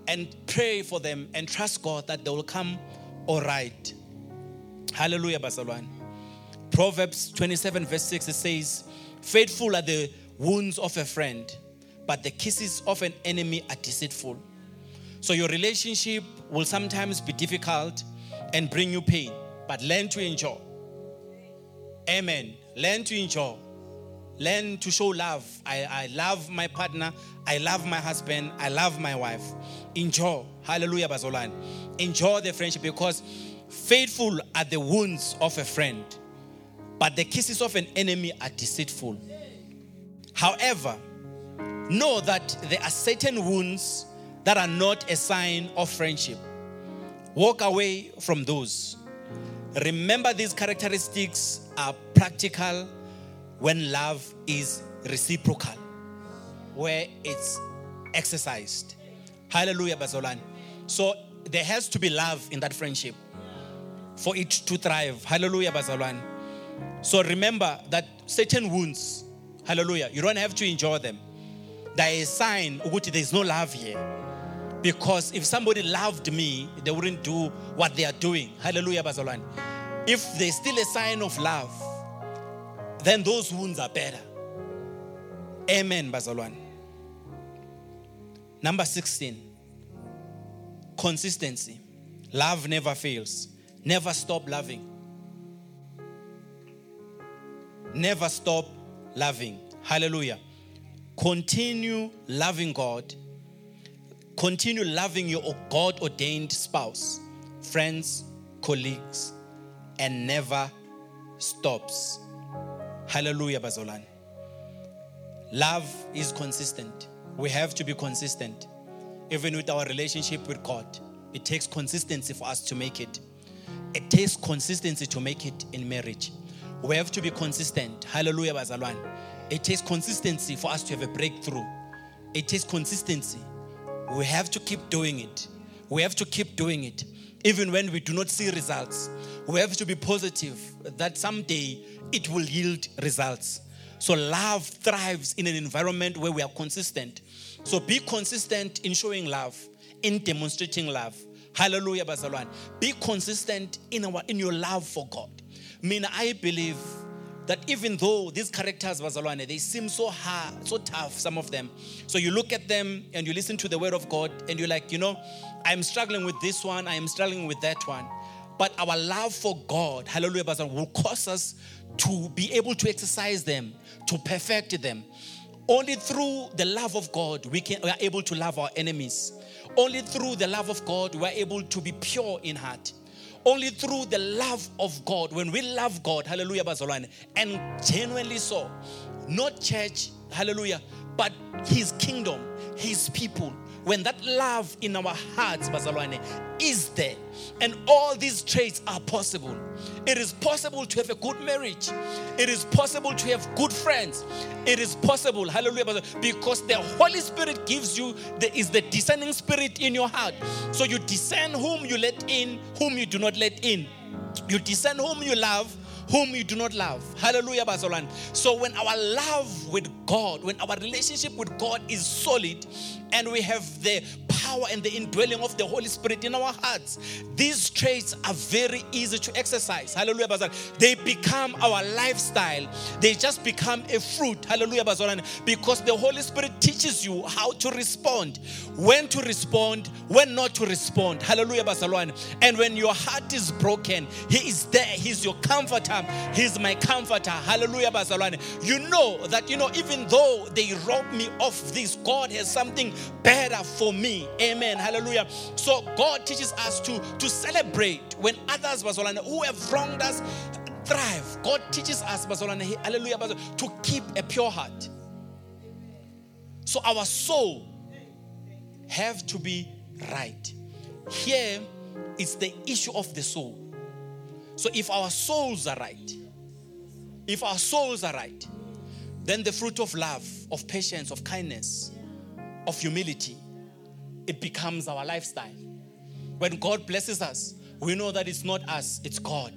and pray for them and trust God that they will come all right. Hallelujah, Bazalwane. Proverbs 27 verse 6, it says, faithful are the wounds of a friend, but the kisses of an enemy are deceitful. So your relationship will sometimes be difficult and bring you pain, but learn to enjoy. Amen. Learn to enjoy. Learn to show love. I love my partner. I love my husband. I love my wife. Enjoy. Hallelujah, Bazolan. Enjoy the friendship, because faithful are the wounds of a friend, but the kisses of an enemy are deceitful. However, know that there are certain wounds that are not a sign of friendship. Walk away from those. Remember, these characteristics are practical when love is reciprocal, where it's exercised. Hallelujah, Bazolan. So there has to be love in that friendship for it to thrive. Hallelujah, Bazolan. So remember that certain wounds, hallelujah, you don't have to enjoy them. There is a sign there's no love here. Because if somebody loved me, they wouldn't do what they are doing. Hallelujah, Bazolan. If there's still a sign of love, then those wounds are better. Amen, Bazalwan. Number 16. Consistency. Love never fails. Never stop loving. Never stop loving. Hallelujah. Continue loving God. Continue loving your God-ordained spouse, friends, colleagues, and never stops. Hallelujah, Bazolan. Love is consistent. We have to be consistent. Even with our relationship with God, it takes consistency for us to make it. It takes consistency to make it in marriage. We have to be consistent. Hallelujah, Bazolan. It takes consistency for us to have a breakthrough. It takes consistency. We have to keep doing it. We have to keep doing it. Even when we do not see results, we have to be positive that someday it will yield results. So love thrives in an environment where we are consistent. So be consistent in showing love, in demonstrating love. Hallelujah, Bazalwan. Be consistent in your love for God. I believe that even though these characters, Bazalwane, they seem so hard, so tough, some of them. So you look at them and you listen to the word of God and you're like, I'm struggling with this one, I am struggling with that one. But our love for God, hallelujah, Bazalwane, will cause us to be able to exercise them, to perfect them. Only through the love of God, we are able to love our enemies. Only through the love of God, we are able to be pure in heart. Only through the love of God, when we love God, hallelujah, Bazalwane, and genuinely so, not church, hallelujah, but His kingdom, His people, when that love in our hearts, Bazalwane, is there, and all these traits are possible. It is possible to have a good marriage. It is possible to have good friends. It is possible, hallelujah, Bazalwane, because the Holy Spirit gives you, is the discerning spirit in your heart. So you discern whom you let in, whom you do not let in. You discern whom you love, whom you do not love. Hallelujah, Bazolan. So when our love with God, when our relationship with God is solid, and we have the power and the indwelling of the Holy Spirit in our hearts, these traits are very easy to exercise. Hallelujah, Bazolan. They become our lifestyle. They just become a fruit. Hallelujah, Bazolan. Because the Holy Spirit teaches you how to respond, when to respond, when not to respond. Hallelujah, Bazolan. And when your heart is broken, He is there. He's your comforter. He's my comforter. Hallelujah, Bazalwane. Even though they robbed me of this, God has something better for me. Amen. Hallelujah. So God teaches us to celebrate when others, Bazalwane, who have wronged us, thrive. God teaches us, Bazalwane, hallelujah, Bazalwane, to keep a pure heart. So our soul have to be right. Here is the issue of the soul. So if our souls are right, then the fruit of love, of patience, of kindness, of humility, it becomes our lifestyle. When God blesses us, we know that it's not us, it's God.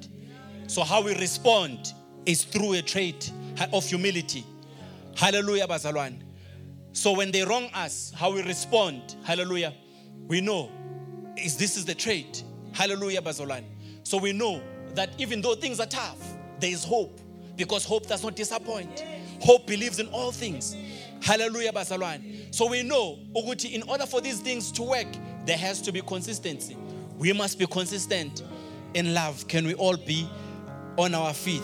So how we respond is through a trait of humility. Hallelujah, Bazalwan. So when they wrong us, how we respond, hallelujah, we know this is the trait. Hallelujah, Bazalwan. So we know that even though things are tough, there is hope, because hope does not disappoint. Hope believes in all things. Hallelujah, Basalwan. So we know, in order for these things to work, there has to be consistency. We must be consistent in love. Can we all be on our feet?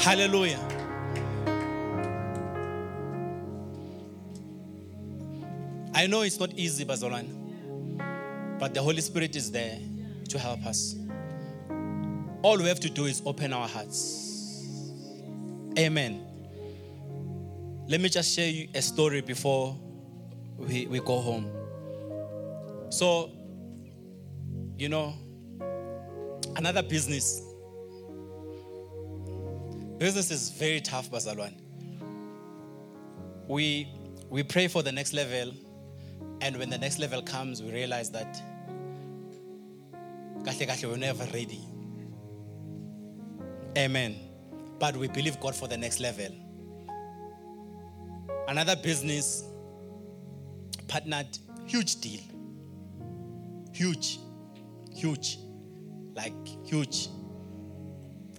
Hallelujah. I know it's not easy, Basalwan, but the Holy Spirit is there to help us. All we have to do is open our hearts. Amen. Let me just share you a story before we go home. So, you know, another business. Business is very tough, Basalwan. We pray for the next level, and when the next level comes, we realize that we're never ready. Amen. But we believe God for the next level. Another business partnered, huge deal. Huge.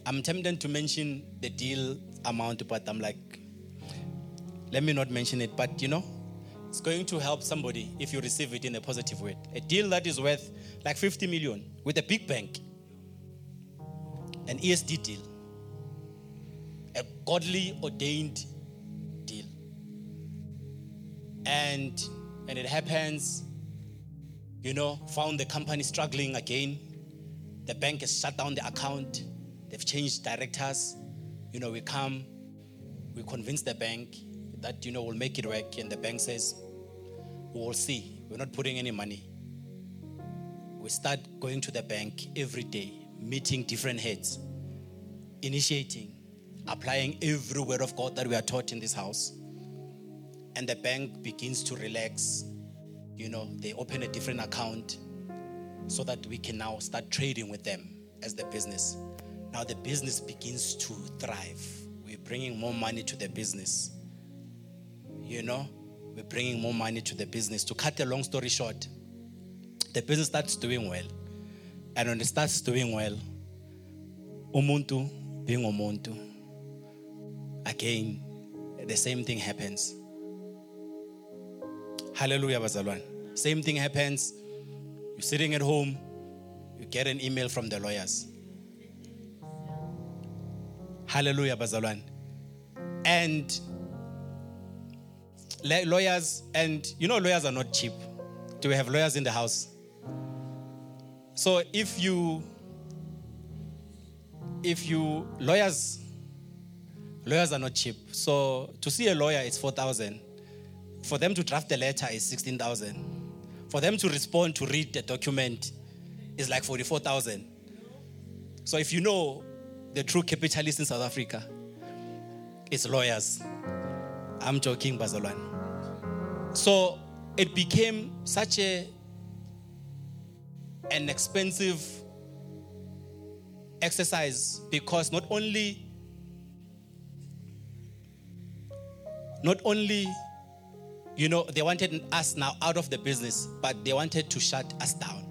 I'm tempted to mention the deal amount, but I'm like, let me not mention it. But you know, it's going to help somebody if you receive it in a positive way. A deal that is worth like 50 million with a big bank. An ESD deal, a godly ordained deal, and it happens. You know, found the company struggling again. The bank has shut down the account. They've changed directors. You know, we convince the bank that we'll make it work, and the bank says, "We'll see. We're not putting any money." We start going to the bank every day. Meeting different heads, initiating, applying every word of God that we are taught in this house. And the bank begins to relax. They open a different account so that we can now start trading with them as the business. Now the business begins to thrive. We're bringing more money to the business. We're bringing more money to the business. To cut a long story short, the business starts doing well. And when it starts doing well, umuntu being umuntu, again, the same thing happens. Hallelujah, Bazalwan. Same thing happens. You're sitting at home, you get an email from the lawyers. Hallelujah, Bazalwan. And lawyers, and lawyers are not cheap. Do we have lawyers in the house? So if you lawyers are not cheap. So to see a lawyer is 4,000. For them to draft a letter is 16,000. For them to respond, to read the document is like 44,000. So if the true capitalist in South Africa, it's lawyers. I'm joking, Bazalwan. So it became such an expensive exercise, because not only they wanted us now out of the business, but they wanted to shut us down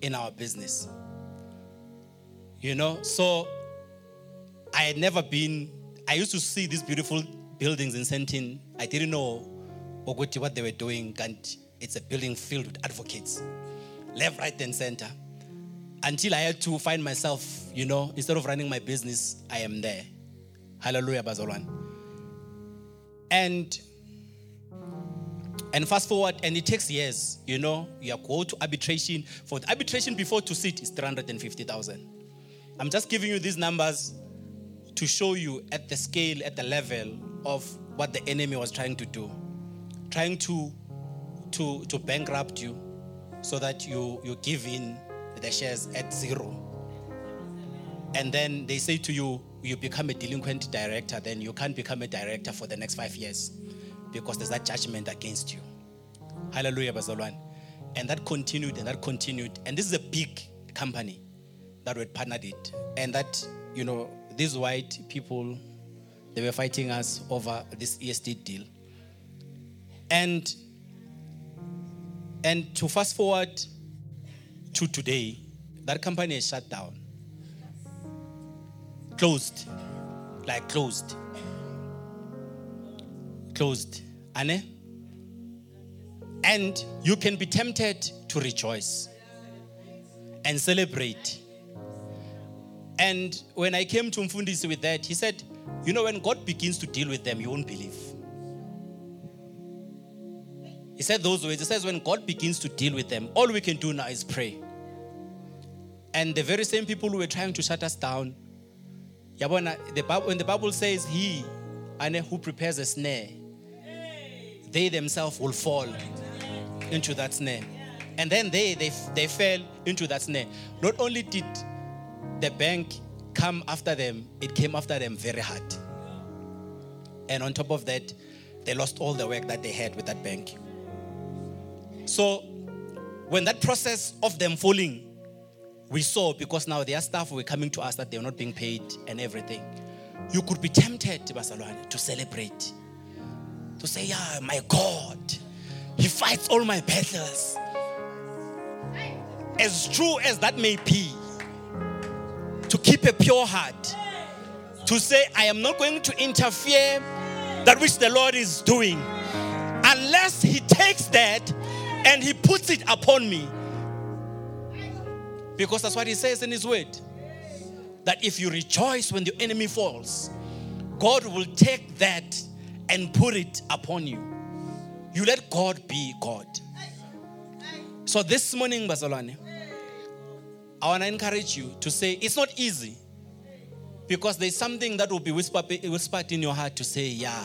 in our business. So I had never been. I used to see these beautiful buildings in Sentin. I didn't know what they were doing, and it's a building filled with advocates. Left, right, and center. Until I had to find myself, instead of running my business, I am there. Hallelujah, Bazalwan. And fast forward, and it takes years, you go to arbitration. For the arbitration before to sit is 350,000. I'm just giving you these numbers to show you at the scale, at the level of what the enemy was trying to do. Trying to bankrupt you, so that you give in the shares at zero. And then they say to you, you become a delinquent director, then you can't become a director for the next 5 years because there's that judgment against you. Hallelujah, Bazalwan. And that continued, and that continued. And this is a big company that we partnered it. And that, these white people, they were fighting us over this ESD deal. And to fast forward to today, that company is shut down. Closed. Ane? And you can be tempted to rejoice and celebrate. And when I came to Mfundisi with that, he said, you know, when God begins to deal with them, you won't believe. He said those words. He says, when God begins to deal with them, all we can do now is pray. And the very same people who were trying to shut us down, when the Bible says he who prepares a snare, they themselves will fall into that snare. And then they fell into that snare. Not only did the bank come after them, it came after them very hard. And on top of that, they lost all the work that they had with that bank. So when that process of them falling, we saw, because now their staff were coming to us that they were not being paid and everything. You could be tempted, Basalwane, to celebrate. To say, yeah, my God, he fights all my battles. As true as that may be, to keep a pure heart. To say, I am not going to interfere that which the Lord is doing. Unless he takes that and he puts it upon me. Because that's what he says in his word. That if you rejoice when the enemy falls, God will take that and put it upon you. You let God be God. So this morning, Bazalwane, I want to encourage you to say, it's not easy. Because there's something that will be whispered in your heart to say, yeah.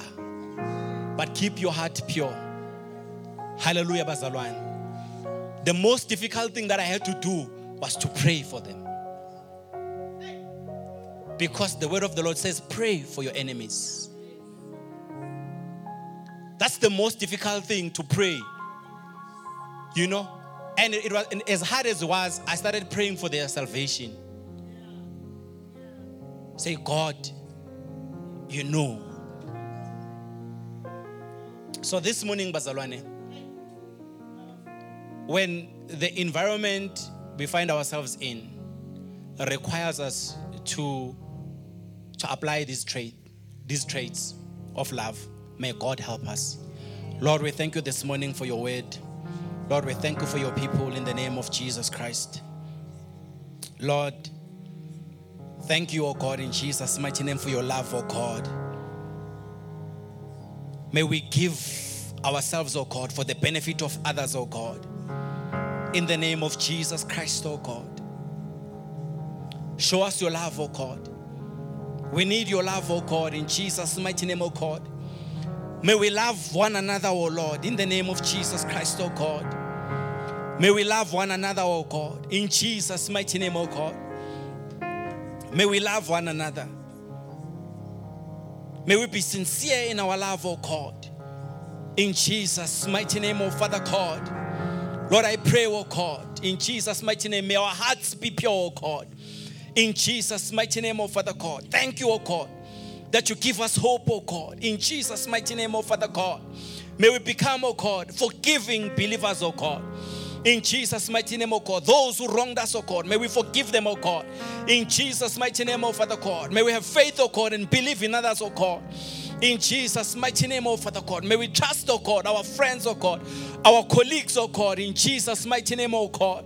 But keep your heart pure. Hallelujah, Bazalwane. The most difficult thing that I had to do was to pray for them. Because the word of the Lord says, pray for your enemies. That's the most difficult thing, to pray. You know? And it was, and as hard as it was, I started praying for their salvation. Say, God, you know. So this morning, Bazalwane, when the environment we find ourselves in requires us to apply these traits of love. May God help us. Lord, we thank you this morning for your word. Lord, we thank you for your people in the name of Jesus Christ. Lord, thank you, O God, in Jesus' mighty name for your love, O God. May we give ourselves, O God, for the benefit of others, O God. In the name of Jesus Christ, O God. Show us your love, O God. We need your love, O God, in Jesus' mighty name, O God. May we love one another, O Lord, in the name of Jesus Christ, O God. May we love one another, O God, in Jesus' mighty name, O God. May we love one another. May we be sincere in our love, O God. In Jesus' mighty name, O Father God. Lord, I pray, oh God, in Jesus' mighty name, may our hearts be pure, oh God. In Jesus' mighty name, oh Father God. Thank you, oh God, that you give us hope, oh God. In Jesus' mighty name, oh Father God. May we become, oh God, forgiving believers, oh God. In Jesus' mighty name, oh God. Those who wronged us, oh God, may we forgive them, oh God. In Jesus' mighty name, oh Father God. May we have faith, oh God, and believe in others, oh God. In Jesus' mighty name, oh Father God. May we trust, oh God, our friends, oh God, our colleagues, oh God, in Jesus' mighty name, oh God.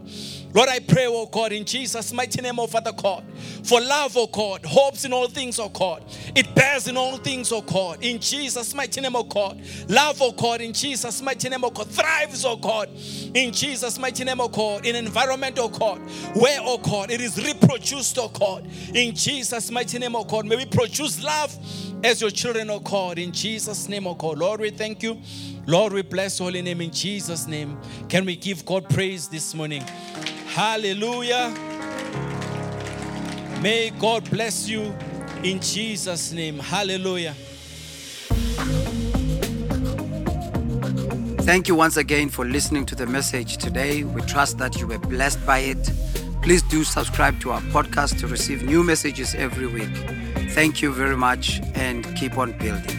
Lord, I pray, oh God, in Jesus' mighty name, oh Father God, for love, oh God, hopes in all things, oh God. It bears in all things, oh God, in Jesus' mighty name, oh God. Love, oh God, in Jesus' mighty name, oh God. Thrives, oh God, in Jesus' mighty name, oh God. In environment, oh God, where, oh God, it is reproduced, oh God, in Jesus' mighty name, oh God. May we produce love as your children, oh God, in Jesus' name, oh God. Lord, we thank you. Lord, we bless your holy name in Jesus' name. Can we give God praise this morning? Hallelujah. May God bless you in Jesus' name. Hallelujah. Thank you once again for listening to the message today. We trust that you were blessed by it. Please do subscribe to our podcast to receive new messages every week. Thank you very much and keep on building.